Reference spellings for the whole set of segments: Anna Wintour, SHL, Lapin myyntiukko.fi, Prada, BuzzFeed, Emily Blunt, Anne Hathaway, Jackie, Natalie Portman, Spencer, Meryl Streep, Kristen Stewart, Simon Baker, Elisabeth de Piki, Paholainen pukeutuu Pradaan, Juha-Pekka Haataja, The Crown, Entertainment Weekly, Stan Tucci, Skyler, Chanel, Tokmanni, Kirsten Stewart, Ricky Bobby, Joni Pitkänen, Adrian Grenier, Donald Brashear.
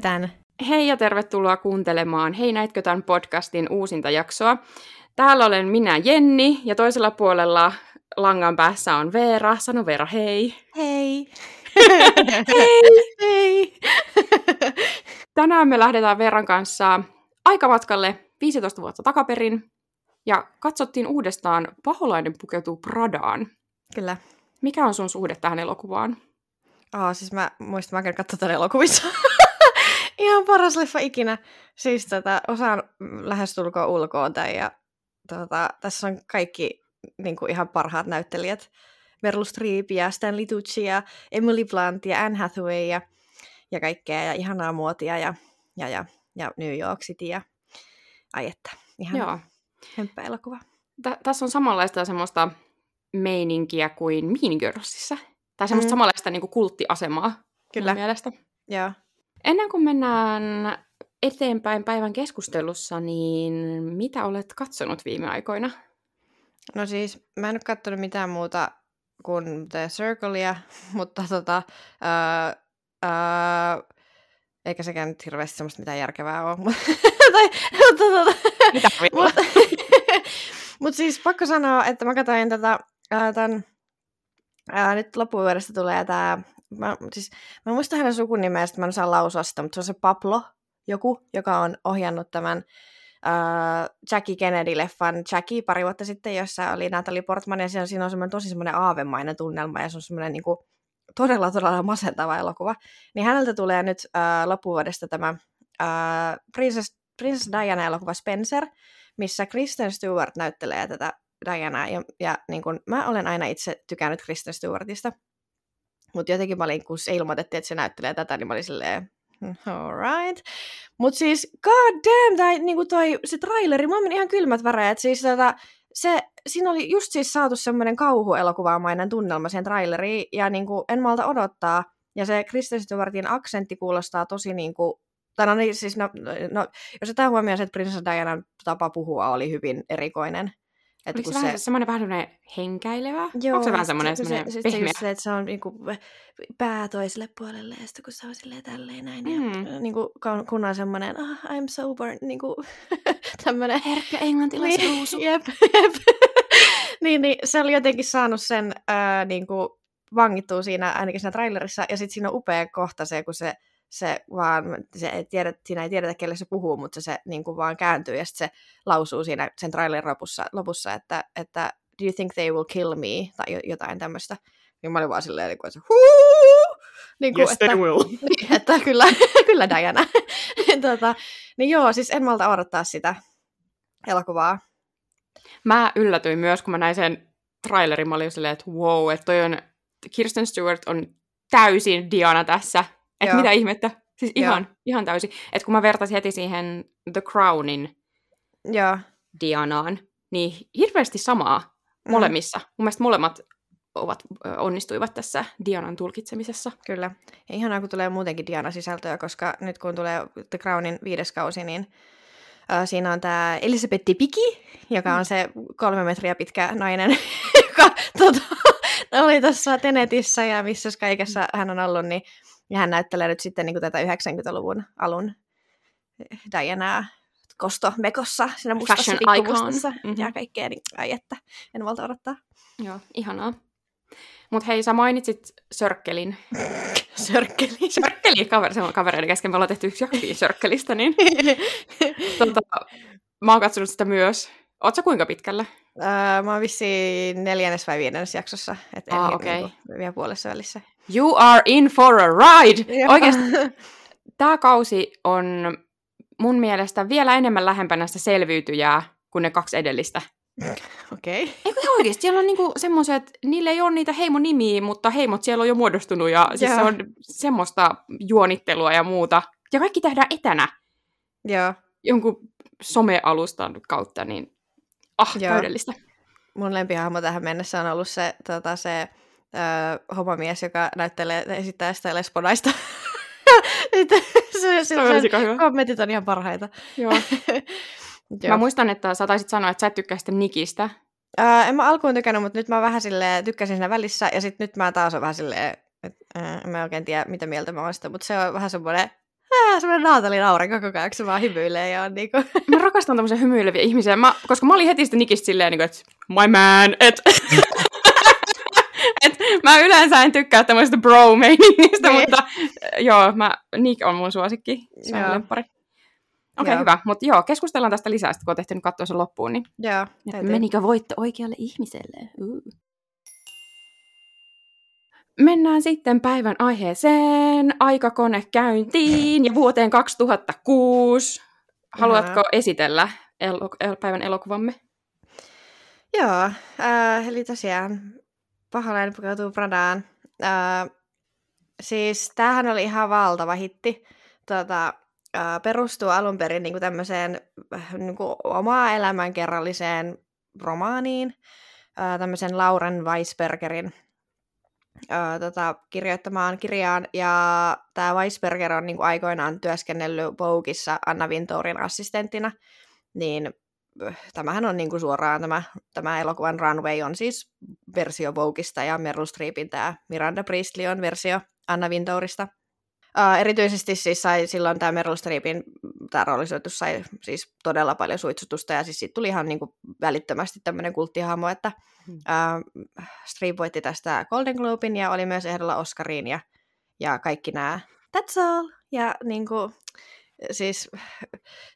näitkö tämän? Hei ja tervetuloa kuuntelemaan Hei näitkö tämän podcastin uusinta jaksoa. Täällä olen minä Jenni ja toisella puolella langan päässä on Veera. Sano Veera hei. Hei. Hei. Hei. Tänään me lähdetään Veeran kanssa aikamatkalle 15 vuotta takaperin ja katsottiin uudestaan Paholainen pukeutuu Pradaan. Kyllä. Mikä on sun suhde tähän elokuvaan? Siis mä muistan, mä käyn katsoa tämän elokuvissa. Ihan paras leffa ikinä. Siis osaan lähestulkoon ulkoon tämän ja tässä on kaikki niin kuin ihan parhaat näyttelijät. Meryl Streep ja Stan Tucci ja Emily Blunt ja Anne Hathaway ja kaikkea ja ihanaa muotia ja New York City ja aietta. Ihan hemppä elokuva. Tässä on samanlaista semmoista meininkiä kuin Mean Girlsissa. Tai semmoista samanlaista niin kuin kulttiasemaa. Kyllä. Mielestä. Joo. Ennen kuin mennään eteenpäin päivän keskustelussa, niin mitä olet katsonut viime aikoina? No siis, mä en ole katsonut mitään muuta kuin The Circlea, mutta eikä sekään nyt hirveästi semmoista mitään järkevää ole. Mitä viimaa? Mutta siis pakko sanoa, että mä katsoin nyt loppuvuodesta tulee tää... Mä muistan hänen sukunimeä, että mä en osaa lausua sitä, mutta se on se Pablo, joku, joka on ohjannut tämän Jackie Kennedy-leffan Jackie pari vuotta sitten, jossa oli Natalie Portman, ja siinä on semmoinen tosi semmoinen aavemainen tunnelma, ja se on semmoinen niin kuin, todella, todella masentava elokuva. Niin häneltä tulee nyt loppuvuodesta tämä Princess Diana-elokuva Spencer, missä Kristen Stewart näyttelee tätä Dianaa, ja niin kuin, mä olen aina itse tykännyt Kristen Stewartista. Mutta jotenkin mä olin, kun se ilmoitettiin, että se näyttelee tätä, niin mä olin silleen, all right. Mutta siis, god damn, se traileri, mulla meni ihan kylmät väreet. Siis siinä oli just siis saatu semmoinen kauhuelokuvaamainen tunnelma siihen traileriin, ja niinku, en malta odottaa. Ja se Kristen Stewartin aksentti kuulostaa tosi niinku, jos jotain huomioon se, että prinsessa Dianan tapa puhua oli hyvin erikoinen. Oliko se vähän semmoinen henkäilevä? Joo, onko se vähän semmoinen pehmeä? Se, että se on niinku pää toiselle puolelle ja sitten kun se on silleen tälleen näin. Ja, niinku, kun on semmoinen, I'm sober, niinku tämmöinen herkkä englantilaisuusu. Jep. niin, se oli jotenkin saanut sen niinku vangittua siinä, ainakin siinä trailerissa. Ja sitten siinä on upea kohta se, kun siinä ei tiedetä, kelle se puhuu, mutta se niin kuin vaan kääntyy ja sitten se lausuu siinä sen trailerin lopussa että do you think they will kill me? Tai jotain tämmöistä. Niin mä olin vaan silleen, että huuuu! Niin kuin, yes, että, they will. Niin, että kyllä Diana. Niin joo, siis en malta odottaa sitä elokuvaa. Mä yllätyin myös, kun mä näin sen trailerin, mä olin silleen, että wow, että Kirsten Stewart on täysin Diana tässä. Että mitä ihmettä? Siis ihan täysin. Että kun mä vertasin heti siihen The Crownin Dianaan, niin hirveästi samaa molemmissa. Mun mielestä molemmat onnistuivat tässä Dianan tulkitsemisessa. Kyllä. Ja ihanaa, kun tulee muutenkin Diana-sisältöä, koska nyt kun tulee The Crownin 5. kausi, niin siinä on tää Elisabeth de Piki, joka on se 3 metriä pitkä nainen, joka oli tässä Tenetissä ja missä kaikessa hän on ollut, niin ja hän näyttelee nyt sitten niin kuin tätä 90-luvun alun Dianaa kostomekossa, siinä mustassa pikkumustassa ja kaikkea, niin että en valta odottaa. Joo, ihanaa. Mut hei, sä mainitsit Circlen. Circle, kavereiden kesken me ollaan tehty yksi jakso Circleista, niin mä oon katsonut sitä myös. Oot sä kuinka pitkällä? Mä oon vissiin 4. vai 5. jaksossa, että en vielä puolessa välissä. You are in for a ride! Joo. Oikeasti tämä kausi on mun mielestä vielä enemmän lähempänä sitä selviytyjää kuin ne 2 edellistä. Okei. Okay. Eikö oikeasti? Siellä on niinku semmoiset, niillä ei ole niitä heimonimiä, mutta heimot siellä on jo muodostunut ja siis se on semmoista juonittelua ja muuta. Ja kaikki tehdään etänä. Joo. Jonkun somealustan kautta, niin täydellistä. Mun lempihahmo tähän mennessä on ollut se, homomies, joka esittää sitä lesbonaista. Sen kommentit on ihan parhaita. Joo. Mä muistan, että sä taisit sanoa, että sä et tykkää sitä Nikistä. En mä alkuun tykännyt, mutta nyt mä vähän silleen tykkäsin siinä välissä, ja sitten nyt mä taas on vähän silleen, että mä en oikein tiedä, mitä mieltä mä oon sitä, mutta se on vähän semmoinen vähän semmoinen Natalin aurinko koko ajan, kun se vaan hymyilee ja on niinku. Mä rakastan tämmöisiä hymyileviä ihmisiä, koska mä olin heti sitten Nikistä silleen, että my man, että... Et mä yleensä en tykkää tämmöistä bro-meiningistä, mutta joo, Nick on mun suosikki, se on lemppari. Okei, hyvä, mutta joo, keskustellaan tästä lisää, kun oot ehtinyt katsoa sen loppuun, niin menikö voitto oikealle ihmiselle? Mennään sitten päivän aiheeseen, aikakone käyntiin ja vuoteen 2006. Haluatko esitellä päivän elokuvamme? Joo, eli tosiaan Paholainen pukeutuu Pradaan. Siis tämähän oli ihan valtava hitti. Perustuu alun perin niinku tämmöiseen niinku omaa elämänkerralliseen romaaniin, tämmöisen Lauren Weisbergerin kirjoittamaan kirjaan. Ja tämä Weisberger on niinku aikoinaan työskennellyt Vogueissa Anna Wintourin assistenttina, niin... Tämähän on niinku suoraan, tämä elokuvan runway on siis versio Vogueista ja Meryl Streepin tämä Miranda Priestly on versio Anna Wintourista. Erityisesti siis sai silloin tämä Meryl Streepin tämä roolisoitus sai siis todella paljon suitsutusta ja siis siitä tuli ihan niinku välittömästi tämmöinen kulttihahmo, että Streep voitti tästä Golden Globin ja oli myös ehdolla Oscariin ja kaikki nämä that's all ja niinku... Siis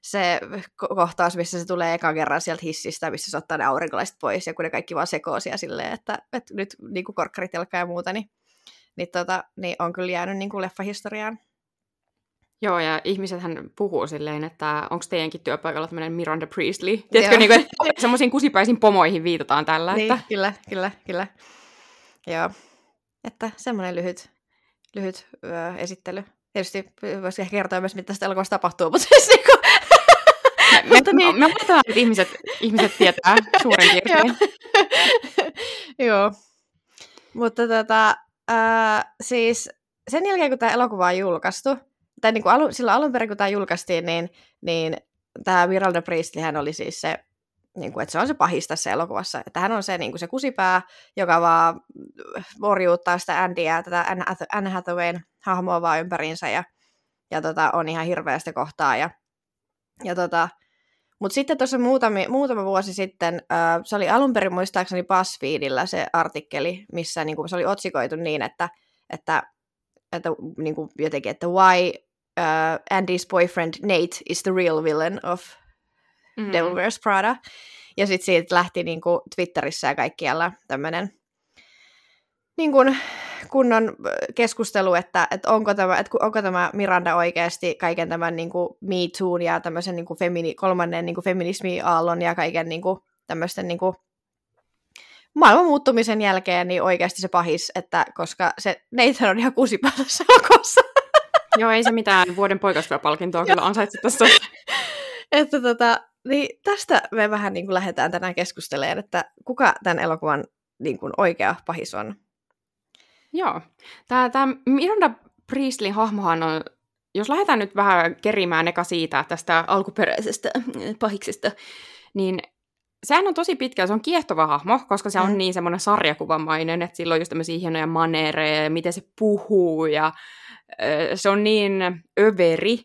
se kohtaus, missä se tulee ekan kerran sieltä hissistä, missä se ottaa ne aurinkolaiset pois ja kun ne kaikki vaan sekoosia silleen, että nyt niin kuin korkkaritelkaa ja muuta, niin on kyllä jäänyt niin kuin leffahistoriaan. Joo, ja ihmisethän puhuu silleen, että onko teidänkin työpaikalla tämmöinen Miranda Priestly? Tiedätkö, niin kuin, että semmoisiin kusipäisiin pomoihin viitataan tällä. Niin, että... kyllä. Joo, että semmoinen lyhyt esittely. Tietysti voisi kertoa myös, mitä tästä elokuvasta tapahtuu, mutta siis niin kuin... Me puhutaan, että ihmiset tietää suurin piirtein. Joo. Mutta siis sen jälkeen, kun tämä elokuva on julkaistu, tai niin kuin silloin alun perin, kun tämä julkaistiin, niin tämä Miranda Priestlyhän oli siis se, niin kuin, että se on se pahis tässä elokuvassa. Että hän on se, niin kuin se kusipää, joka vaan orjuuttaa sitä Andyä, tätä Anne Hathawayn hahmoa vaan ympäriinsä ja on ihan hirveästä kohtaa. Mutta sitten tuossa muutama vuosi sitten, se oli alun perin muistaakseni BuzzFeedillä se artikkeli, missä niin kuin, se oli otsikoitu niin, että niin kuin jotenkin, että why Andy's boyfriend Nate is the real villain of Devil Wears Prada. Ja sitten siitä lähti niinku Twitterissä ja kaikkialla tämmöinen niinku kunnon keskustelu, että onko tämä Miranda oikeasti kaiken tämän niinku Me Toon ja tämmöisen niinku kolmannen niinku feminismi-aallon ja kaiken niinku tämmöisten niinku maailman muuttumisen jälkeen niin oikeasti se pahis, että koska se Nathan on ihan kusipäällä salkossa. Joo, ei se mitään vuoden poikaistyöpalkintoa kyllä ansaitsi tässä. Että niin tästä me vähän niin kuin lähdetään tänään keskustelemaan, että kuka tämän elokuvan niin kuin oikea pahis on. Joo. Tämä Miranda Priestlin hahmohan on, jos lähdetään nyt vähän kerimään eka siitä tästä alkuperäisestä pahiksesta, niin sehän on tosi pitkä, se on kiehtova hahmo, koska se on niin semmoinen sarjakuvamainen, että sillä on just tämmöisiä hienoja maneereja ja miten se puhuu ja se on niin överi,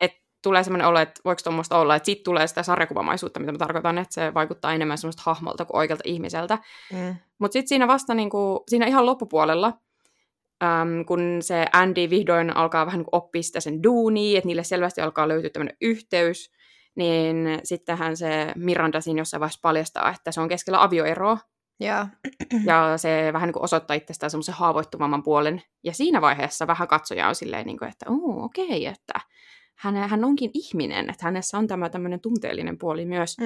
että tulee semmoinen olo, että voiko tuommoista olla, että siitä tulee sitä sarjakuvamaisuutta, mitä mä tarkoitan, että se vaikuttaa enemmän semmoista hahmolta kuin oikealta ihmiseltä. Mutta sitten siinä vasta niinku, siinä ihan loppupuolella, kun se Andy vihdoin alkaa vähän niinku oppia sitä sen duunia, että niille selvästi alkaa löytyä tämmöinen yhteys, niin sittenhän se Miranda siinä jossain vaiheessa paljastaa, että se on keskellä avioeroa. Yeah. Ja se vähän niinku osoittaa itsestään semmoisen haavoittuvamman puolen. Ja siinä vaiheessa vähän katsoja on silleen, niinku, että okei, että hän onkin ihminen, että hänessä on tämä tämmöinen tunteellinen puoli myös.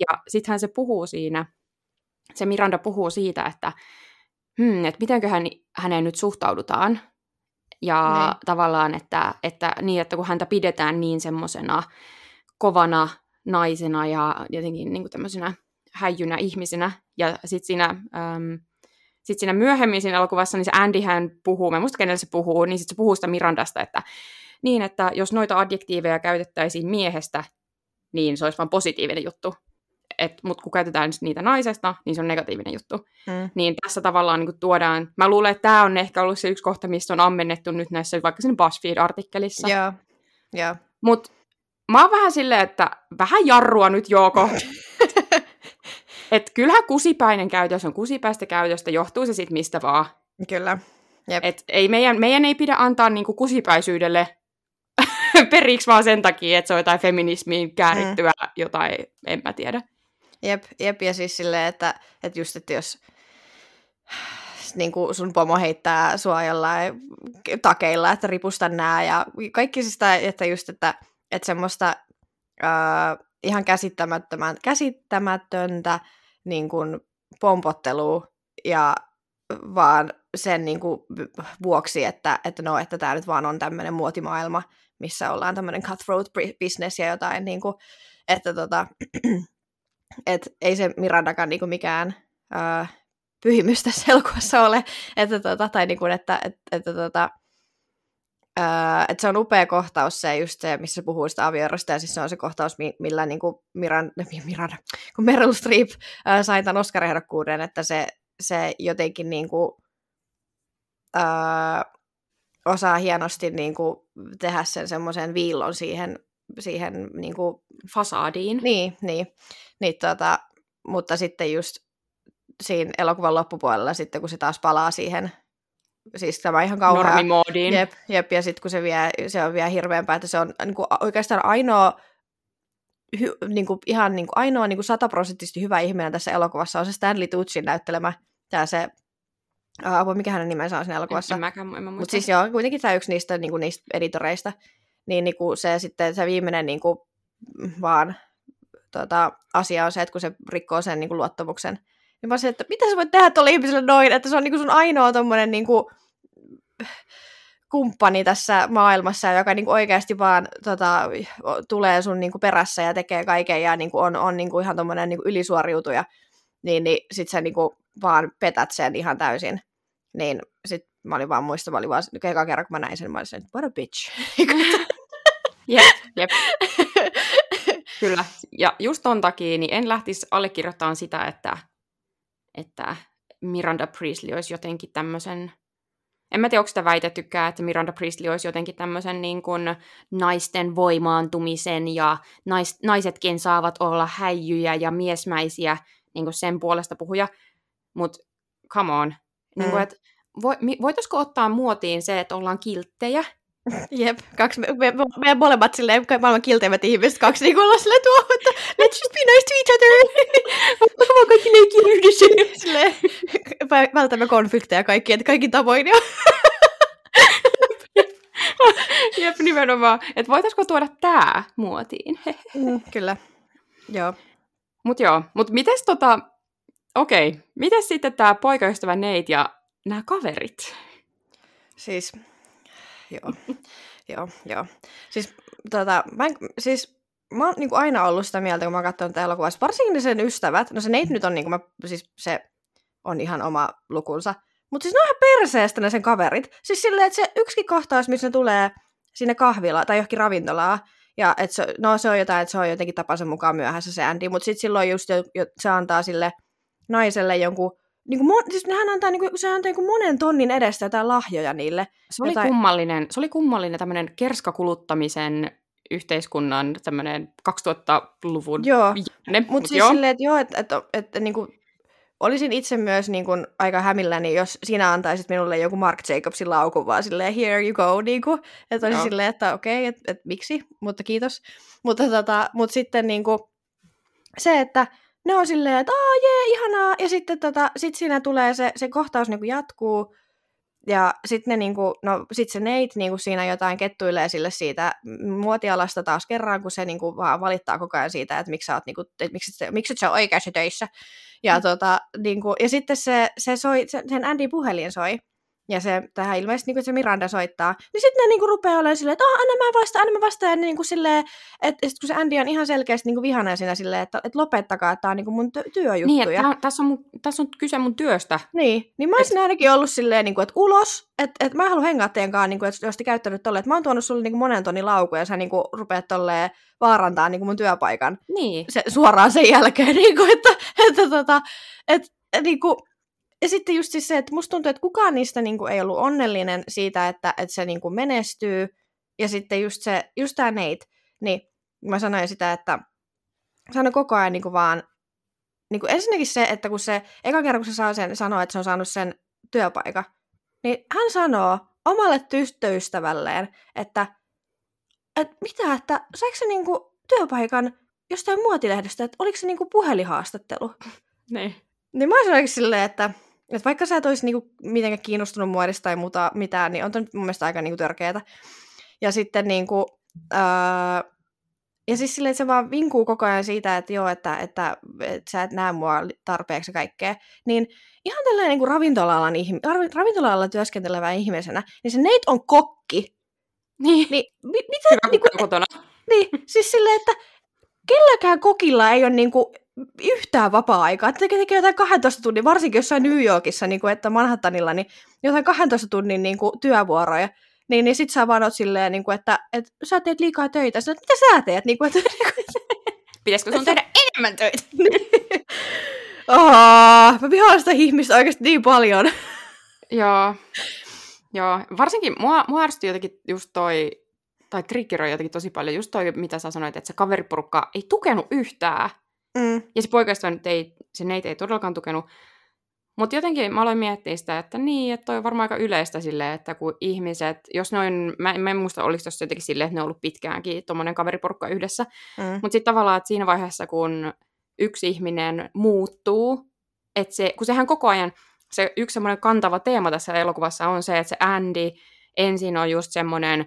Ja sittenhän se puhuu siinä, se Miranda puhuu siitä, että mitenköhän häneen nyt suhtaudutaan. Ja tavallaan, että kun häntä pidetään niin semmoisena kovana naisena ja jotenkin niin kuin tämmöisenä häijynä ihmisenä. Ja sitten siinä myöhemmin siinä elokuvassa, niin se Andyhän puhuu, mä en muista kenelle se puhuu, niin sitten se puhuu sitä Mirandasta, että niin, että jos noita adjektiiveja käytettäisiin miehestä, niin se olisi vaan positiivinen juttu. mutta kun käytetään niitä naisesta, niin se on negatiivinen juttu. Mm. Niin tässä tavallaan niin kuin tuodaan, mä luulen, että tämä on ehkä ollut se yksi kohta, mistä on ammennettu nyt näissä, vaikka siinä BuzzFeed-artikkelissa. Joo, joo. Mutta mä oon vähän silleen, että vähän jarrua nyt Jouko. Että kyllähän kusipäinen käytös on kusipäistä käytöstä, johtuu se sitten mistä vaan. Kyllä. Jep. Et ei meidän ei pidä antaa niinku kusipäisyydelle periksi vaan sen takia, että se on jotain feminismiin käärittyä jotain, en mä tiedä. Jep, ja siis silleen, että just, että jos niinku sun pomo heittää sua jollain takeilla, että ripusta nää ja kaikki siis sitä, että just, että semmoista ihan käsittämätöntä niin kuin pompottelua ja vaan sen niin kuin vuoksi, että tämä nyt vaan on tämmöinen muotimaailma, missä ollaan tämmöinen cutthroat business ja jotain, niin kuin, että et ei se Mirandakaan niin kuin mikään pyhimys tässä elokuvassa ole, että se on upea kohtaus se just se, missä puhuu sitä avioerosta, ja siis se on se kohtaus, millä niin kuin kun Meryl Streep sai tämän Oscar-ehdokkuuden, että se jotenkin niin kuin, osaa hienosti niin kuin tehdä sen semmoisen viillon siihen niin kuin fasadiin. Niin, mutta sitten just siinä elokuvan loppupuolella sitten, kun se taas palaa siihen, siis tämä ihan kauhea. Normimoodiin. Jep, ja sitten kun se on vielä hirveämpää, että se on niin kuin oikeastaan ainoa, ihan niin kuin ainoa 100% hyvä ihminen tässä elokuvassa on se Stanley Tuccin näyttelemä, tämä se, mikä hänen nimensä on siinä elokuvassa. Mutta siis joo, kuitenkin tämä yksi niistä editoreista, niin niinku se sitten se viimeinen niinku vaan asia on se, että kun se rikkoo sen niinku luottamuksen, niin vaan se, että mitä sä voit tehdä tuolle ihmiselle noin, että se on niinku sun ainoa tommonen niinku kumppani tässä maailmassa, joka niinku oikeasti vaan tulee sun niinku perässä ja tekee kaiken ja niinku on niinku ihan tommonen niinku ylisuoriutuja, niin sit sä niinku vaan petät sen ihan täysin. Niin sit mä olin vaan eka kerran, kun mä näin sen, mä olin sen, what a bitch. Jep. Kyllä. Ja just ton takia niin en lähtisi allekirjoittamaan sitä, että Miranda Priestly olisi jotenkin tämmöisen, en mä tiedä, onko sitä väitettykään, että Miranda Priestly olisi jotenkin tämmöisen niin kuin naisten voimaantumisen ja naisetkin saavat olla häijyjä ja miesmäisiä niin kuin sen puolesta puhuja, mutta come on. Niin kuin, että voitaisiko ottaa muotiin se, että ollaan kilttejä? Jep, kaksi meidän molemmat silleen, maailman kilteimmät ihmiset, kaksi niin kuin ollaan silleen tuo, että let's just be nice to each other. Voittakaa vaan kaikki leikkiä yhdessä. Silleen, vältämme konflikteja kaikkien, kaikin tavoin. Jep, nimenomaan. Että voitaisiko tuoda tää muotiin? Kyllä, joo. Mut mites okei, mites sitten tää poikaystävä Neit ja nämä kaverit? Siis, joo. Siis, mä oon niinku aina ollut sitä mieltä, kun mä oon katsonut tätä elokuvaa, varsinkin sen ystävät, no se Neit nyt on niinku, se on ihan oma lukunsa, mutta siis ne on ihan perseestä ne sen kaverit. Siis silleen, että se yksikin kohtaus, missä ne tulee sinne kahvilaan tai johonkin ravintolaan, ja että se on jotain, että se on jotenkin tapansa mukaan myöhässä se Andy, mutta sitten silloin just se antaa sille naiselle jonkun, se antaa monen tonnin edestä jotain lahjoja niille. Se oli kummallinen tämmöinen kerskakuluttamisen yhteiskunnan tämmöinen 2000-luvun. Joo, mutta siis silleen, että joo, että niinku, olisin itse myös niinku aika hämilläni, jos sinä antaisit minulle joku Marc Jacobsin laukun, vaan silleen, here you go, niinku. Että olisi silleen, että okei, että miksi, mutta kiitos. Mutta sitten niinku, se, että ne on silleen, että jee, ihanaa, ja sitten sit siinä tulee se kohtaus niinku jatkuu, ja sitten ne niinku, no sit se Neit niinku siinä jotain kettuilee sille siitä muotialasta taas kerran, kun se niinku vaan valittaa koko ajan siitä, että miksi sä oot niinku, miksi sä oot oikeassa töissä. Ja sitten sen Andy puhelin soi, ja se tähän ilmeisesti niinku, se Miranda soittaa, niin sitten ne niinku, rupeaa olemaan silleen, että anna mä vastaan, ja niinku, silleen, että sit kun se Andy on ihan selkeästi niinku, vihana siinä silleen, että lopettakaa, että tää on niinku, mun työjuttuja. Niin, että tässä on kyse mun työstä. Niin mä olisin ainakin ollut silleen, niinku, että ulos, että mä en halua hengaa teidän kanssa, niinku, jos te käyttänyt tolleen, että mä oon tuonut sulle niinku, monen tonnin laukuja, ja sä niinku, rupeat tolleen vaarantaa niinku, mun työpaikan. Niin. Se, suoraan sen jälkeen, niinku, että niinku, ja sitten just siis se, että musta tuntuu, että kukaan niistä niinku ei ollut onnellinen siitä, että se niinku menestyy. Ja sitten just tää Nate, niin mä sanoin sitä, että sanoin koko ajan niinku vaan, niinku ensinnäkin se, että kun se eka kerran kun se saa sen sanoa, että se on saanut sen työpaikan, niin hän sanoo omalle tyttöystävälleen, että mitä, että saiko se niinku työpaikan jostain muotilehdestä, että oliko se niinku puhelinhaastattelu? Niin mä olisin oikein silleen, että vaikka sä et olisi niinku mitenkään kiinnostunut muodista tai muuta mitään, niin on tämä mun mielestä aika niinku törkeätä. Ja sitten niinku, ja siis silleen, että se vaan vinkuu koko ajan siitä, että joo, että sä et näe mua tarpeeksi ja kaikkea. Niin ihan tällainen niinku ravintola-alalla työskentelevä ihmisenä, niin se Nate on kokki. Niin mitä niinku kotona. Niin, siis silleen, että kelläkään kokilla ei ole niinku yhtään vapaa-aikaa. Että tekee jotain 12 tunnin, varsinkin jossain New Yorkissa, niin kuin, että Manhattanilla, niin jotain 12 tunnin niin kuin, työvuoroja. Niin sit sä vaan oot silleen, niin kuin, että sä teet liikaa töitä. Sä, mitä sä teet? Niin kuin, pitäisikö sun tehdä enemmän töitä? Mä vihaan sitä ihmistä oikeasti niin paljon. Joo. Varsinkin mua ärsytti jotenkin just toi, tai triggeroi jotenkin tosi paljon, just toi, mitä sä sanoit, että se kaveriporukka ei tukenut yhtään. Mm. Ja se poikaista nyt ei, se neitä ei todellakaan tukenut. Mutta jotenkin mä aloin miettiä sitä, että niin, että toi on varmaan aika yleistä silleen, että kun ihmiset, jos ne on, mä en muista, oliko tuossa jotenkin silleen, että ne on ollut pitkäänkin tommonen kaveriporukka yhdessä. Mutta sitten tavallaan, että siinä vaiheessa, kun yksi ihminen muuttuu, että se, kun sehän koko ajan, se yksi semmoinen kantava teema tässä elokuvassa on se, että se Andy ensin on just semmoinen,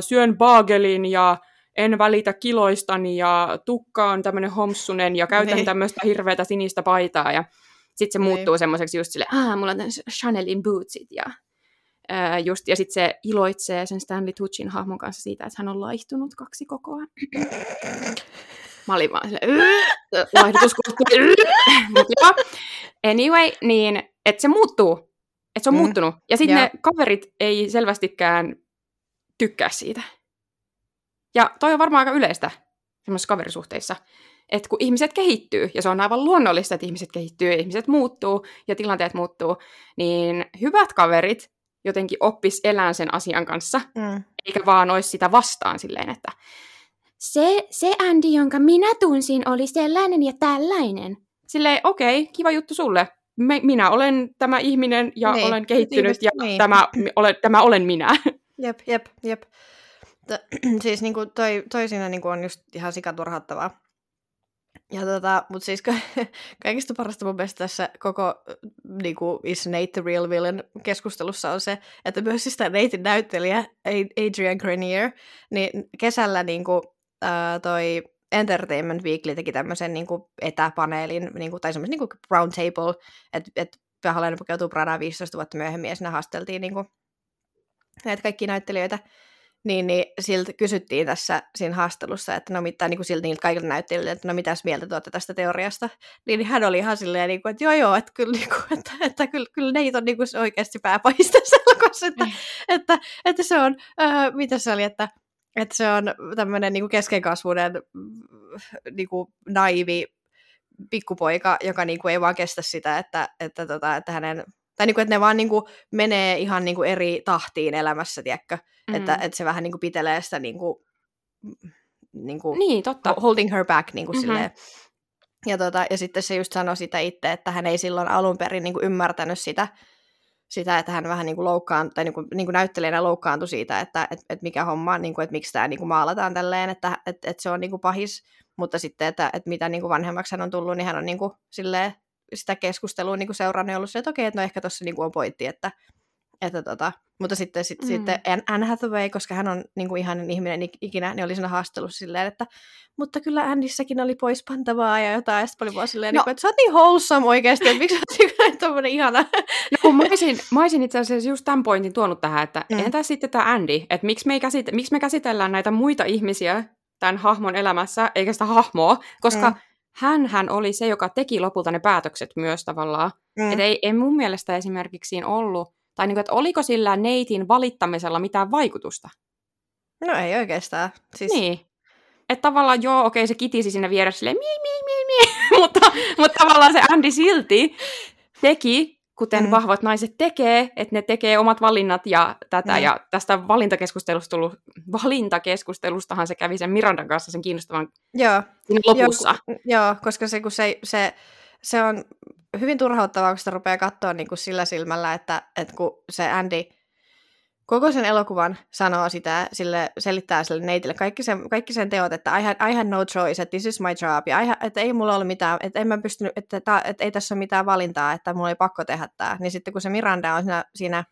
syön baagelin ja en välitä kiloistani ja tukka on tämmöinen homsunen ja käytän tämmöistä hirveätä sinistä paitaa. Ja sitten se muuttuu semmoiseksi just silleen, mulla on Chanelin bootsit. Ja sitten se iloitsee sen Stanley Tuccin hahmon kanssa siitä, että hän on laihtunut 2 kokoa. Mä olin vaan silleen, anyway, niin että se muuttuu. Että se on muuttunut. Ja sitten ne kaverit ei selvästikään tykkää siitä. Ja toi on varmaan aika yleistä semmoisissa kaverisuhteissa, että kun ihmiset kehittyy, ja se on aivan luonnollista, että ihmiset kehittyy, ihmiset muuttuu, ja tilanteet muuttuu, niin hyvät kaverit jotenkin oppis elään sen asian kanssa, eikä vaan olisi sitä vastaan silleen, että se Andy, jonka minä tunsin, oli sellainen ja tällainen. Silleen, okei, kiva juttu sulle. Minä olen tämä ihminen, ja olen kehittynyt, ja tämä olen minä. Jep. Siis niinku toi siinä niinku on just ihan sikaturhauttavaa. Ja mut siis kaikista parasta mun mielestä tässä koko niinku is Nate the real villain -keskustelussa on se, että myös siis tää Natein näyttelijä Adrian Grenier, niin kesällä niinku toi Entertainment Weekly teki tämmösen niinku etäpaneelin niinku tai semmoisen niinku round table, että Paholainen pukeutuu Pradaan 15 vuotta myöhemmin ja siinä haasteltiin niinku näitä kaikkia näyttelijöitä. Niin siltä kysyttiin tässä siinä haastelussa, että no mitään niin siltä niiltä kaikilta näyttelijöiltä, että no mitäs mieltä te olette tästä teoriasta. Niin hän oli ihan silleen, niin kuin, että joo, että kyllä, niin kuin, että kyllä Nate on niin kuin, oikeasti pääpahis tässä elokuvassa, että se on, mitä se oli, että se on tämmöinen niin kuin keskenkasvuinen niin kuin naivi pikkupoika, joka niin kuin, ei vaan kestä sitä, että hänen... Tai niin kuin, että ne vaan niin kuin menee ihan niin kuin eri tahtiin elämässä, tiedätkö? Mm-hmm. Että se vähän niin kuin pitelee sitä niin kuin niin, totta. Holding her back niin kuin silleen. Ja sitten se just sanoi sitä itse, että hän ei silloin alun perin niin kuin ymmärtänyt sitä, että hän vähän niin kuin loukkaantui, tai niin kuin näyttelijänä loukkaantui siitä, että mikä homma on, niin kuin, että miksi tämä niin kuin maalataan tälleen, että se on niin kuin pahis. Mutta sitten, että mitä niin kuin vanhemmaksi hän on tullut, niin hän on niin kuin silleen, sitä keskustelua niin seurannut ja ollut se, että okei, että no ehkä tuossa niin on pointti, että Että mutta sitten Anne Hathaway, koska hän on niin kuin ihanen ihminen ikinä, niin oli siinä haastellut silleen, että mutta kyllä Annissäkin oli pois pantavaa ja jotain. Ja sitten oli vaan silleen, että sä oot niin wholesome oikeasti, että miksi oot näin tommonen ihana. No kun mä olisin itse asiassa just tämän pointin tuonut tähän, että entä sitten tämä Andy, että miksi me käsitellään näitä muita ihmisiä tämän hahmon elämässä, eikä sitä hahmoa, koska hänhän oli se, joka teki lopulta ne päätökset myös tavallaan. Että ei mun mielestä esimerkiksi siinä ollut, tai niin kuin, että oliko sillä neitin valittamisella mitään vaikutusta? No ei oikeastaan. Siis... Niin. Että tavallaan joo, okei, se kitisi siinä vieressä silleen mii. mutta tavallaan se Andy silti teki, kuten vahvat naiset tekee, että ne tekee omat valinnat ja tätä. Ja tästä valintakeskustelustahan se kävi sen Mirandan kanssa sen kiinnostavan lopussa. Joo, koska se, kun se on... Hyvin turhauttavaa, kun sitä rupeaa katsoa niin kuin sillä silmällä, että kun se Andy koko sen elokuvan sanoo sitä, selittää sille neitille kaikki sen teot, että I had no choice, this is my job, ja että ei mulla ollut mitään, että en mä pystynyt, että ei tässä ole mitään valintaa, että mulla ei pakko tehdä tämä. Niin sitten kun se Miranda on siinä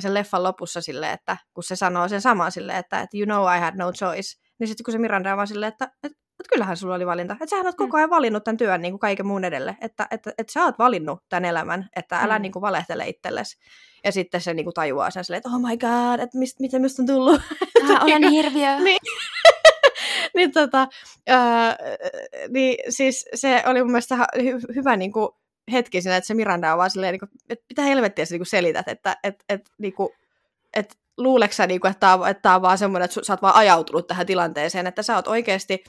sen leffan lopussa silleen, että kun se sanoo sen saman silleen, että you know I had no choice, niin sitten kun se Miranda on vaan silleen, että kyllähän sulla oli valinta. Että sähän oot koko ajan valinnut tämän työn niin kuin kaiken muun edelle. Että sä oot valinnut tämän elämän. Että älä niin kuin valehtele itsellesi. Ja sitten se niin kuin tajuaa sen silleen, että oh my god, että miten musta on tullut. Olen hirviö. Niin siis se oli mun mielestä hyvä niin kuin hetki siinä, että se Miranda on vaan silleen, niin kuin, että mitä helvettiä sä niin kuin selität, että niin kuin, että luuleeko sä, niin kuin, että tää on vaan semmoinen, että sä oot vaan ajautunut tähän tilanteeseen, että sä oot oikeasti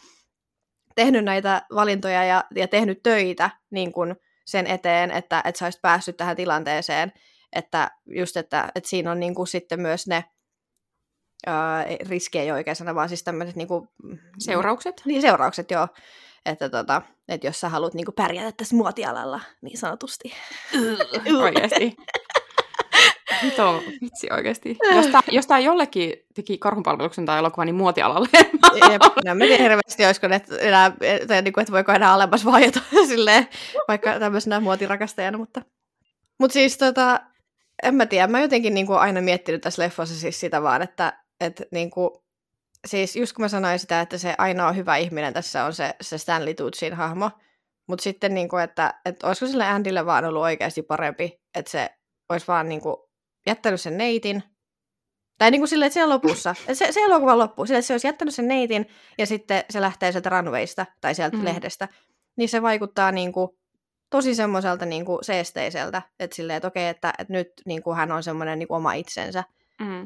tehnyt näitä valintoja ja tehnyt töitä niin kuin sen eteen, että sä olisit päässyt tähän tilanteeseen. Että just, että siinä on niin kuin sitten myös ne riskejä ei oikein sana, vaan siis tämmöiset niin kuin... Seuraukset? Niin, seuraukset, joo. Että jos sä haluat niin kuin pärjätä tässä muotialalla, niin sanotusti. Oikeasti. Hito, vitsi oikeasti. Jos tämä jollekin teki karhunpalveluksen tai elokuva, niin muotialalle. Jep, mä tiedän hirveästi, olisiko ne enää, että voiko enää alemmas vaajata silleen, vaikka tämmöisenä muotirakastajana, mutta siis en mä tiedä, mä jotenkin niin kuin aina miettinyt tässä leffassa siis sitä vaan, että niin kuin, siis just kun mä sanoin sitä, että se ainoa hyvä ihminen tässä on se Stanley Tucciin hahmo, mutta sitten niin kuin, että olisiko sille Andylle vaan ollut oikeasti parempi, että se olisi vaan niin kuin jättänyt sen neitin, tai niin kuin silleen, että siinä lopussa, se elokuva loppuu, silleen, että se olisi jättänyt sen neitin, ja sitten se lähtee sieltä runwaysta, tai sieltä lehdestä, niin se vaikuttaa niin kuin tosi semmoiselta niin kuin seesteiseltä, että silleen, että okei, että nyt niin kuin hän on semmoinen niin kuin oma itsensä,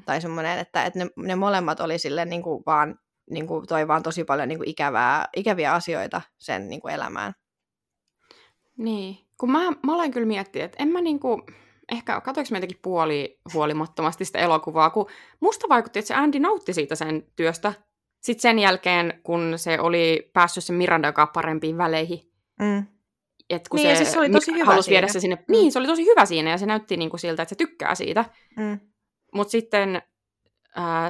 tai semmoinen, että ne molemmat oli silleen niin kuin vaan, niin kuin toi vaan tosi paljon niin kuin ikäviä asioita sen niin kuin elämään. Niin, kun mä olen kyllä miettinyt, että en mä niinku... Ehkä katsoinko mä jotenkin huolimattomasti sitä elokuvaa, kun musta vaikutti, että se Andy nautti siitä sen työstä. Sitten sen jälkeen, kun se oli päässyt sen Miranda, joka parempiin väleihin. Et kun niin, se, ja siis se oli tosi hyvä siinä. Se sinne, niin, se oli tosi hyvä siinä ja se näytti niin kuin siltä, että se tykkää siitä. Mutta sitten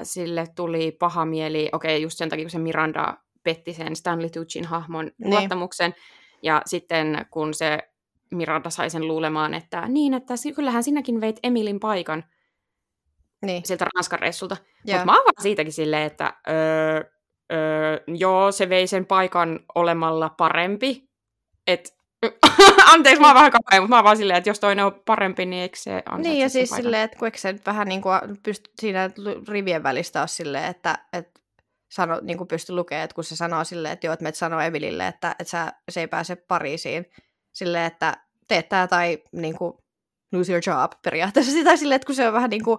sille tuli paha mieli, okei, just sen takia, kun se Miranda petti sen Stanley Tucciin hahmon luottamuksen. Ja sitten kun se... Miranda sai sen luulemaan, että kyllähän sinäkin veit Emilin paikan siltä Ranskan reissulta. Mutta mä avaan siitäkin silleen, että joo, se vei sen paikan olemalla parempi. Anteeksi, mä oon vähän kauhean, mutta mä oon vaan silleen, että jos toinen on parempi, niin eikö se ansaitse niin, ja siis paikan? Silleen, että kun eikö se vähän niin kuin siinä rivien välistä ole silleen, että niin pysty lukemaan, että kun se sanoo silleen, että joo, että me et sanoo Emilille, että se ei pääse Pariisiin. Silleen, että teet tää tai niin kuin, lose your job periaatteessa sitä silleen, että kun se on vähän niin kuin,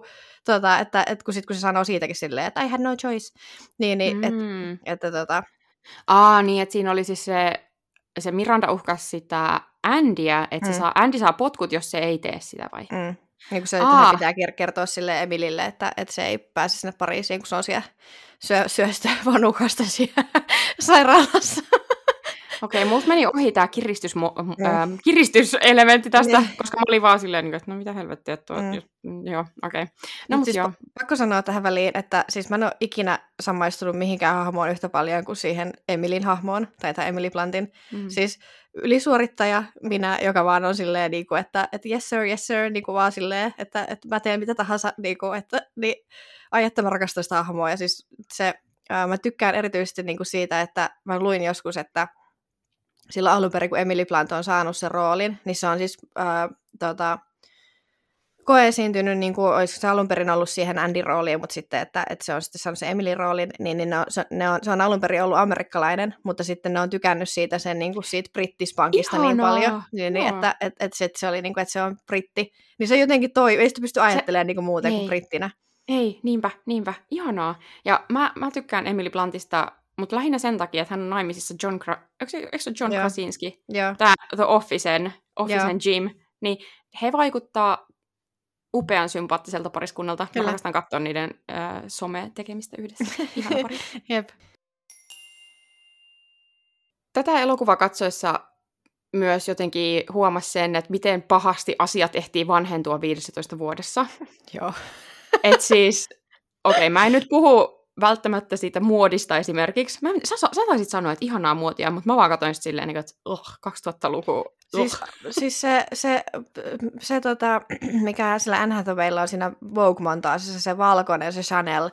että kun, sit, kun se sanoo siitäkin silleen, että I had no choice, niin että niin, että siinä oli siis se Miranda uhkasi sitä Andyä, että Andy saa potkut, jos se ei tee sitä vai? Niin kuin se pitää kertoa sille Emilille, että se ei pääse sinne Pariisiin, kun se on siellä syöstä vanukasta siellä sairaalassa. Okei, mulla meni ohi tämä kiristyselementti tästä, koska mä olin vaan silleen, että no mitä helvettiä tuo. Joo, okei. Okay. No mutta siis joo. Pakko sanoa tähän väliin, että siis mä en ole ikinä samaistunut mihinkään hahmoon yhtä paljon kuin siihen Emilin hahmoon, tai Emily Bluntin. Siis ylisuorittaja, minä, joka vaan on silleen, niin kuin, että yes sir, niin kuin vaan silleen, että mä teen mitä tahansa, niin kuin, että niin, ajatta mä rakastan sitä hahmoa. Ja siis se, mä tykkään erityisesti niin kuin siitä, että mä luin joskus, että sillä alun perin, kun Emily Blunt on saanut sen roolin, niin se on siis koe-esiintynyt, niin kuin olisiko se alun perin ollut siihen Andy-rooliin, mutta sitten, että se on sitten saanut sen Emily-roolin, niin se on alun perin ollut amerikkalainen, mutta sitten ne on tykännyt siitä sen niin kuin siitä brittispankista niin paljon, niin, että se oli niin kuin, että se on britti. Niin se jotenkin toi, ei sitä pysty ajattelemaan niin kuin muuten kuin brittinä. Ei, niinpä, ihanaa. Ja mä tykkään Emily Bluntista, mutta lähinnä sen takia, että hän on naimisissa John Krasinski? Yeah. Tämä The Officen Jim. Niin he vaikuttaa upean sympaattiselta pariskunnalta. Kyllä. Mä rakastan katsoa niiden some-tekemistä yhdessä. Ihana pari. Jep. Tätä elokuvaa katsoessa myös jotenkin huomasi sen, että miten pahasti asiat ehtii vanhentua 15 vuodessa. Joo. Et siis, okei, mä en nyt puhu välttämättä siitä muodista esimerkiksi. Sä taisit sanoa, että ihanaa muotia, mutta mä vaan katsoin sitä silleen, että 2000-luku. Siis se mikä sillä Anne Hathawaylla on siinä Vogue-montaasissa, se valkoinen, se Chanel,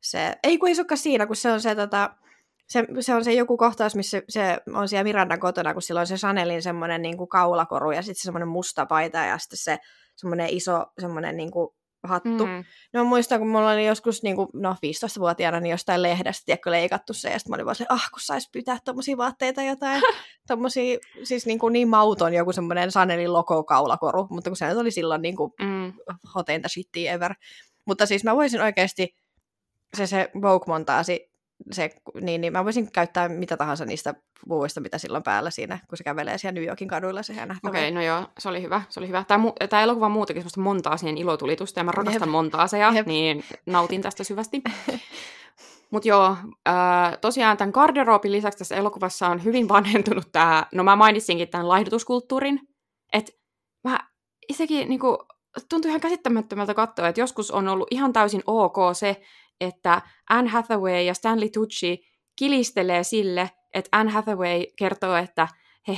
se, ei kun ei sukka siinä, kun se on se, se on se joku kohtaus, missä se on siellä Mirandan kotona, kun sillä on se Chanelin semmoinen niin kuin kaulakoru ja sitten se semmoinen musta paita ja sitten se semmoinen iso semmoinen niin kuin hattu. Mm. No muistan, kun mulla oli joskus niin kuin, 15-vuotiaana niin jostain lehdestä leikattu se, ja sitten mä olin vaan se, kun sais pyytää tommosia vaatteita jotain. Tommosia, siis niin mauton joku semmoinen Chanelin logo-kaulakoru, mutta kun se oli silloin niin kuin hoteinta shittia ever. Mutta siis mä voisin oikeasti se Vogue-montaasi, niin mä voisin käyttää mitä tahansa niistä vuodesta, mitä silloin päällä siinä, kun se kävelee siellä New Yorkin kaduilla. Okei, no joo, se oli hyvä. Tämä elokuva muutenkin semmoista montaasien ilotulitusta, ja mä rakastan montaaseja, niin nautin tästä syvästi. Mutta joo, tosiaan tämän garderoobin lisäksi tässä elokuvassa on hyvin vanhentunut tämä, no mä mainitsinkin tämän laihdutuskulttuurin, että sekin niinku, tuntui ihan käsittämättömältä katsoa, että joskus on ollut ihan täysin ok se, että Anne Hathaway ja Stanley Tucci kilistelee sille, että Anne Hathaway kertoo, että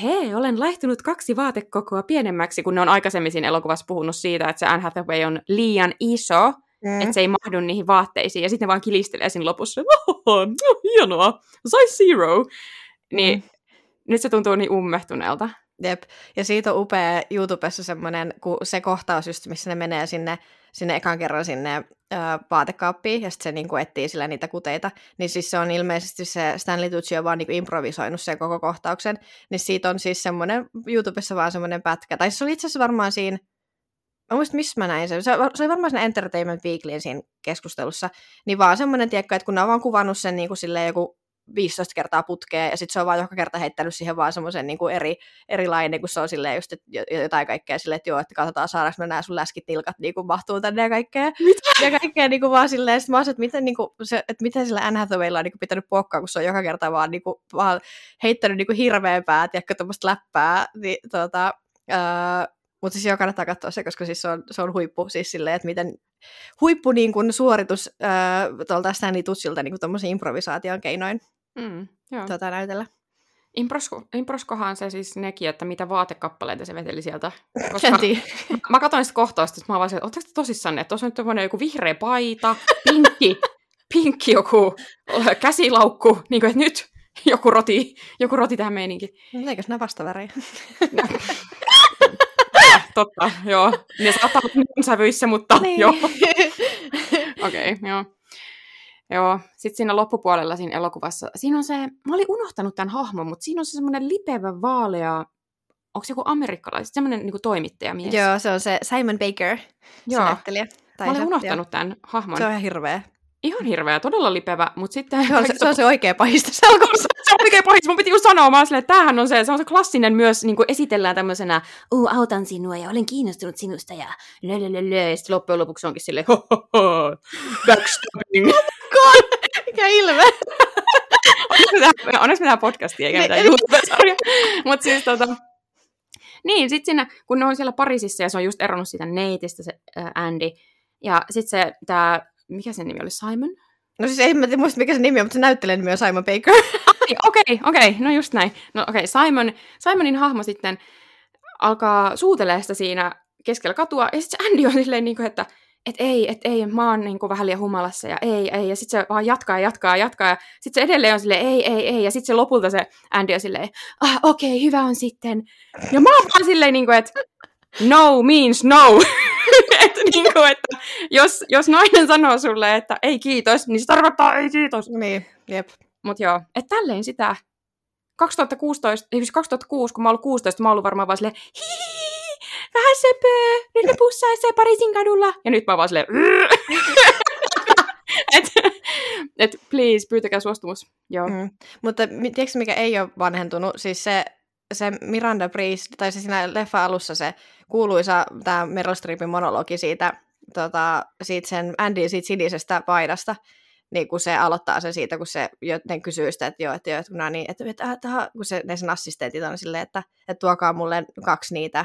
hei, olen laihtunut 2 vaatekokoa pienemmäksi, kun ne on aikaisemmin siinä elokuvassa puhunut siitä, että se Anne Hathaway on liian iso, että se ei mahdu niihin vaatteisiin, ja sitten ne vaan kilistelee siinä lopussa, hienoa, size 0. Niin nyt se tuntuu niin ummehtuneelta. Jep, ja siitä on upea YouTubessa semmoinen, kun se kohtaus just, missä ne menee sinne ekan kerran sinne vaatekaappiin, ja sitten se niinku etsii sillä niitä kuteita, niin siis se on ilmeisesti se Stanley Tucci on vaan niinku improvisoinut sen koko kohtauksen, niin siitä on siis semmoinen, YouTubessa vaan semmoinen pätkä, tai se oli itse asiassa varmaan siinä, mä muistin, missä mä näin sen, se oli varmaan siinä Entertainment Weeklyin siinä keskustelussa, niin vaan semmoinen, tiedätkö, että kun ne on vaan kuvannut sen niinku silleen joku 15 kertaa putkeen, ja sitten se on vaan joka kerta heittänyt siihen vaan semmoisen niinku eri lainen, kun se on silleen just, jotain kaikkea silleen, että joo, että katsotaan saadaanko me nää sun läskit nilkat niinku mahtuu tänne ja kaikkea. Mitä? Ja kaikkea niinku vaan silleen, sit mä oon, että miten, niinku, miten sillä Anne Hathawaylla on niinku pitänyt pokkaa, kun se on joka kerta vaan, niinku, vaan heittänyt niinku hirveän päät, ja tommoista läppää, niin mutta siis joo, kannattaa katsoa se, koska siis se on huippu, siis silleen, että miten huippu niin kun suoritus tuolta Stanley Tuccilta niin tommoisen improvisaation keinoin. Näytellä. Improskohan se siis nekin, että mitä vaatekappaleita se veteli sieltä. Koska mä katsoin sitä kohtausta, että mä vaan sieltä, ootteko te tosissanne, että tuossa on nyt tommoinen joku vihreä paita, pinkki joku käsilaukku, niin kuin että nyt joku roti tähän meininkin. No eikös nää vastavärejä? Totta, joo. Ne saattaa olla sävyissä, mutta niin. Joo. Okei, joo. Joo, sitten siinä loppupuolella siinä elokuvassa, siinä on se, mä olin unohtanut tämän hahmon, mutta siinä on se semmoinen lipevä vaalea, onko se joku amerikkalainen, semmoinen niin kuin toimittajamies. Joo, se on se Simon Baker, joo. Näyttelijä. Mä olin unohtanut tämän hahmon. Se on ihan hirveä. Ihan hirveä, todella lipevä, mutta sitten... Se on se oikea pahista. Se on oikea pahista, mun piti just sanoa, mä silleen, että tämähän on se klassinen myös, niin kuin esitellään tämmöisenä, autan sinua ja olen kiinnostunut sinusta ja lölölölö, ja sitten loppujen lopuksi onkin silleen, hohoho, backstabbing. Mikä ilme. Onneksi mitään podcastia, eikä mitään YouTube-sarja. Mutta siis niin, sitten siinä, kun ne on siellä Pariisissa ja se on just eronnut siitä neitistä se Andy, ja sitten se mikä sen nimi oli? Simon? No siis en mä muista, mikä se nimi on, mutta se näyttelee nimi on Simon Baker. Okei, no just näin. No okei, Simonin hahmo sitten alkaa suutelee sitä siinä keskellä katua, ja sitten se Andy on silleen niin kuin, että et ei, mä oon niin kuin vähän liian humalassa, ja ei, ja sitten se vaan jatkaa, ja sitten se edelleen on silleen, ei, ja sitten se lopulta se Andy on silleen, okei, hyvä on sitten. Ja mä oon vaan silleen niin kuin, että no means no. Niin kuin, että jos nainen sanoo sulle, että ei kiitos, niin se tarkoittaa ei kiitos. Niin, jep. Mut joo, että tälleen sitä 2006, kun mä olin 16, mä olin varmaan vaan silleen, vähän söpöö, nyt ne pussaisee Pariisin kadulla. Ja nyt mä vaan silleen, että please, pyytäkää suostumus. Joo. Mm. Mutta tiedätkö, mikä ei ole vanhentunut? Siis se Miranda Priestly, tai se siinä leffa alussa se kuuluisa tämä Meryl Streepin monologi siitä sen Andyn siitä sinisestä paidasta, niin kun se aloittaa sen siitä, kun se joten kysyy sitä, kun ne sen assistentit on silleen, että tuokaa mulle 2 niitä.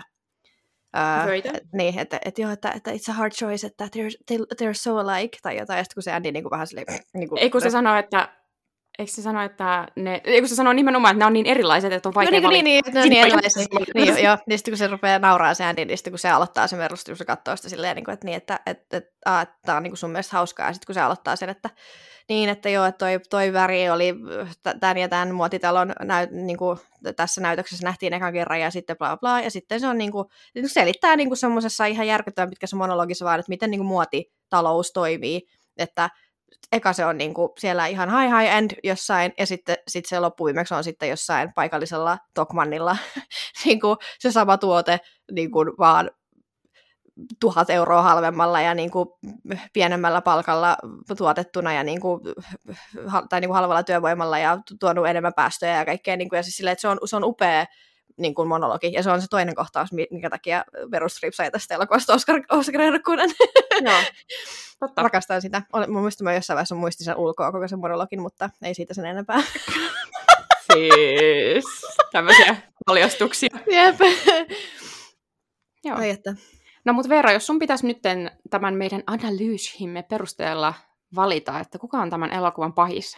Niin, että it's a hard choice, että they're so alike, tai jotain, ja sitten kun se Andy niin kuin vähän silleen... Niin kuin, eikö se sano, että... Eikö se sano nimenomaan, että ne on niin erilaiset, että on vaikea valita? Niin, erilaiset. Joo, niin sitten kun se rupeaa nauraa se Andy, niin sitten kun se aloittaa sen verran, se katsoo sitä silleen, että tämä on sun mielestä hauskaa. Ja sitten kun se aloittaa sen, että niin, että joo, että toi väri oli tämän ja tämän muotitalon tässä näytöksessä nähtiin ekan kerran ja sitten bla bla. Ja sitten se on niinku, selittää niinku semmoisessa ihan järkyttävän pitkässä monologissa vaan, että miten niinku muotitalous toimii, että eka se on niinku siellä ihan high-end jossain, ja sitten se loppuviimeksi on sitten jossain paikallisella Tokmannilla niinku se sama tuote niinku vaan 1 000 euroa halvemmalla ja niinku pienemmällä palkalla tuotettuna ja niinku, tai niinku halvalla työvoimalla ja tuonut enemmän päästöjä ja kaikkea. Niinku, ja siis silleen, että se on upea niinku monologi, ja se on se toinen kohtaus, minkä takia Meryl Streep sai tästä elokuvasta Oscar-ehdokkuuden. Joo. Totta. Rakastan sitä. Mun mielestä mä jossain vaiheessa muistin sen ulkoa koko sen monologin, mutta ei siitä sen enempää. Siis tämmöisiä paljastuksia. Jep. Joo. No mut Veera, jos sun pitäisi nyt tämän meidän analyysimme perusteella valita, että kuka on tämän elokuvan pahis,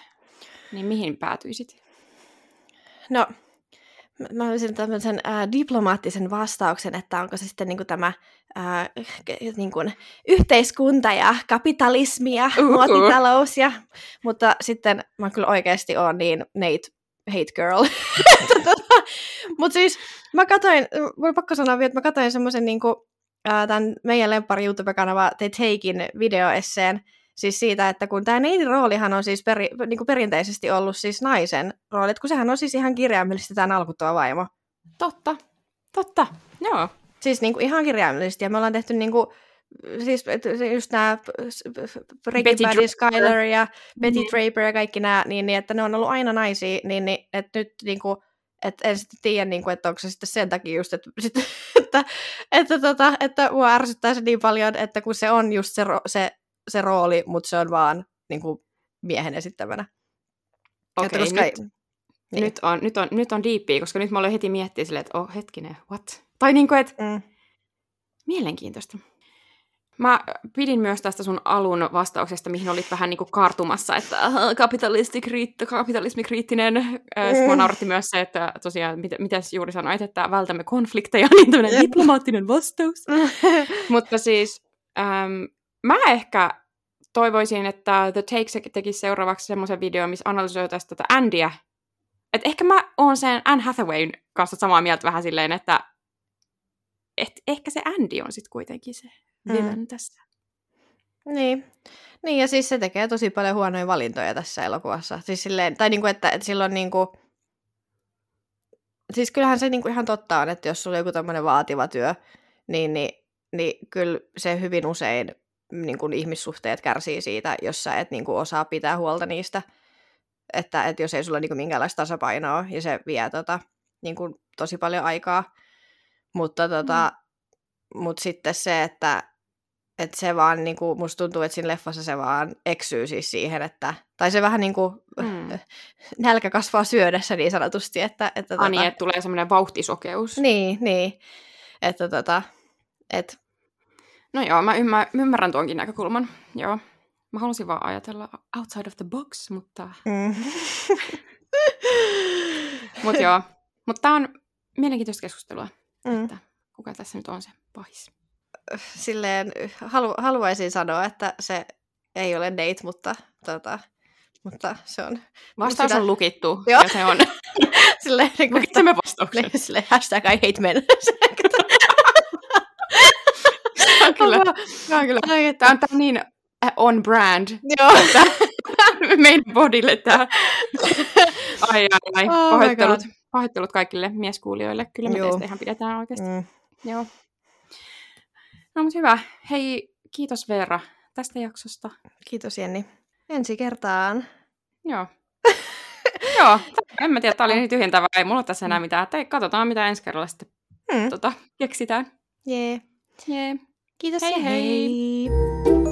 niin mihin päätyisit? No, mä olisin tämmöisen diplomaattisen vastauksen, että onko se sitten niinku tämä niinku, yhteiskunta ja kapitalismi ja muotitalous. Ja, mutta sitten mä kyllä oikeasti oon niin hate girl. Mutta siis mä katsoin, voi pakko sanoa vielä, että mä katsoin semmoisen niinku, tämän meidän lemppari YouTube-kanava The Takein videoesseen. Siis siitä, että kun tämä neidin roolihan on siis niinku perinteisesti ollut siis naisen rooli, kun sehän on siis ihan kirjaimellisesti tämä nalkuttava vaimo. Totta, joo. Siis niinku ihan kirjaimellisesti, ja me ollaan tehty niinku, siis just nämä Ricky Bobby, Skyler ja Betty Draper ja kaikki nämä, niin että ne on ollut aina naisia, niin että nyt niinku, että en sitten tiedä, niin kuin, että onko se sitten sen takia just, että mua ärsyttää se niin paljon, että kun se on just se rooli, mutta se on vaan niin kuin miehen esittämänä. Okei, koska... nyt on diippiä, koska nyt mä olen heti miettiä silleen, että hetkinen, what? Tai niin kuin, että mielenkiintoista. Mä pidin myös tästä sun alun vastauksesta, mihin olit vähän niin kuin kaartumassa, että kapitalismikriittinen. Mua nauratti myös se, että tosiaan, miten juuri sanoit, että vältämme konflikteja, niin tämmöinen diplomaattinen vastaus. Mutta siis... Mä ehkä toivoisin, että The Take tekisi seuraavaksi semmoisen videon, missä analysoitaisiin tätä Andyä. Että ehkä mä oon sen Anne Hathawayn kanssa samaa mieltä vähän silleen, että ehkä se Andy on sitten kuitenkin se villain tässä. Niin, ja siis se tekee tosi paljon huonoja valintoja tässä elokuvassa. Siis silleen, tai niinku, että silloin niinku... Siis kyllähän se niinku ihan totta on, että jos sulla on joku tämmöinen vaativa työ, niin kyllä se hyvin usein... Niin kuin ihmissuhteet kärsii siitä, jos sä et niin kuin osaa pitää huolta niistä, että jos ei sulla niin kuin minkäänlaista tasapainoa, ja se vie niin kuin tosi paljon aikaa, mutta mut sitten se, että se vaan, niin kuin, musta tuntuu, että siinä leffassa se vaan eksyy siis siihen, että, tai se vähän niin kuin nälkä kasvaa syödessä niin sanotusti, että niin, että tulee semmoinen vauhtisokeus. Niin, että no joo, mä ymmärrän tuonkin näkökulman, joo. Mä halusin vaan ajatella outside of the box, mutta... Mut joo. Mutta tää on mielenkiintoista keskustelua, että kuka tässä nyt on se pahis. Silleen haluaisin sanoa, että se ei ole date, mutta se on... Vastaus on lukittu, joo. Ja se on... Silleen, lukitsemme vastauksen. Silleen, hashtag I hate men. Kyllä. Tämä on niin on brand. Joo. Meidän bodylle tämä. Ai. Pahoittelut kaikille mieskuulijoille. Kyllä me teistä ihan pidetään oikeasti. Joo. No mut hyvä. Hei, kiitos Veera tästä jaksosta. Kiitos Jenni. Ensi kertaan. Joo. Joo. En mä tiedä, tää oli niin tyhjentävää. Ei mulla tässä enää mitään. Katsotaan mitä ensi kerralla sitten keksitään. Jee. Yeah. Kiitos. Hei hei.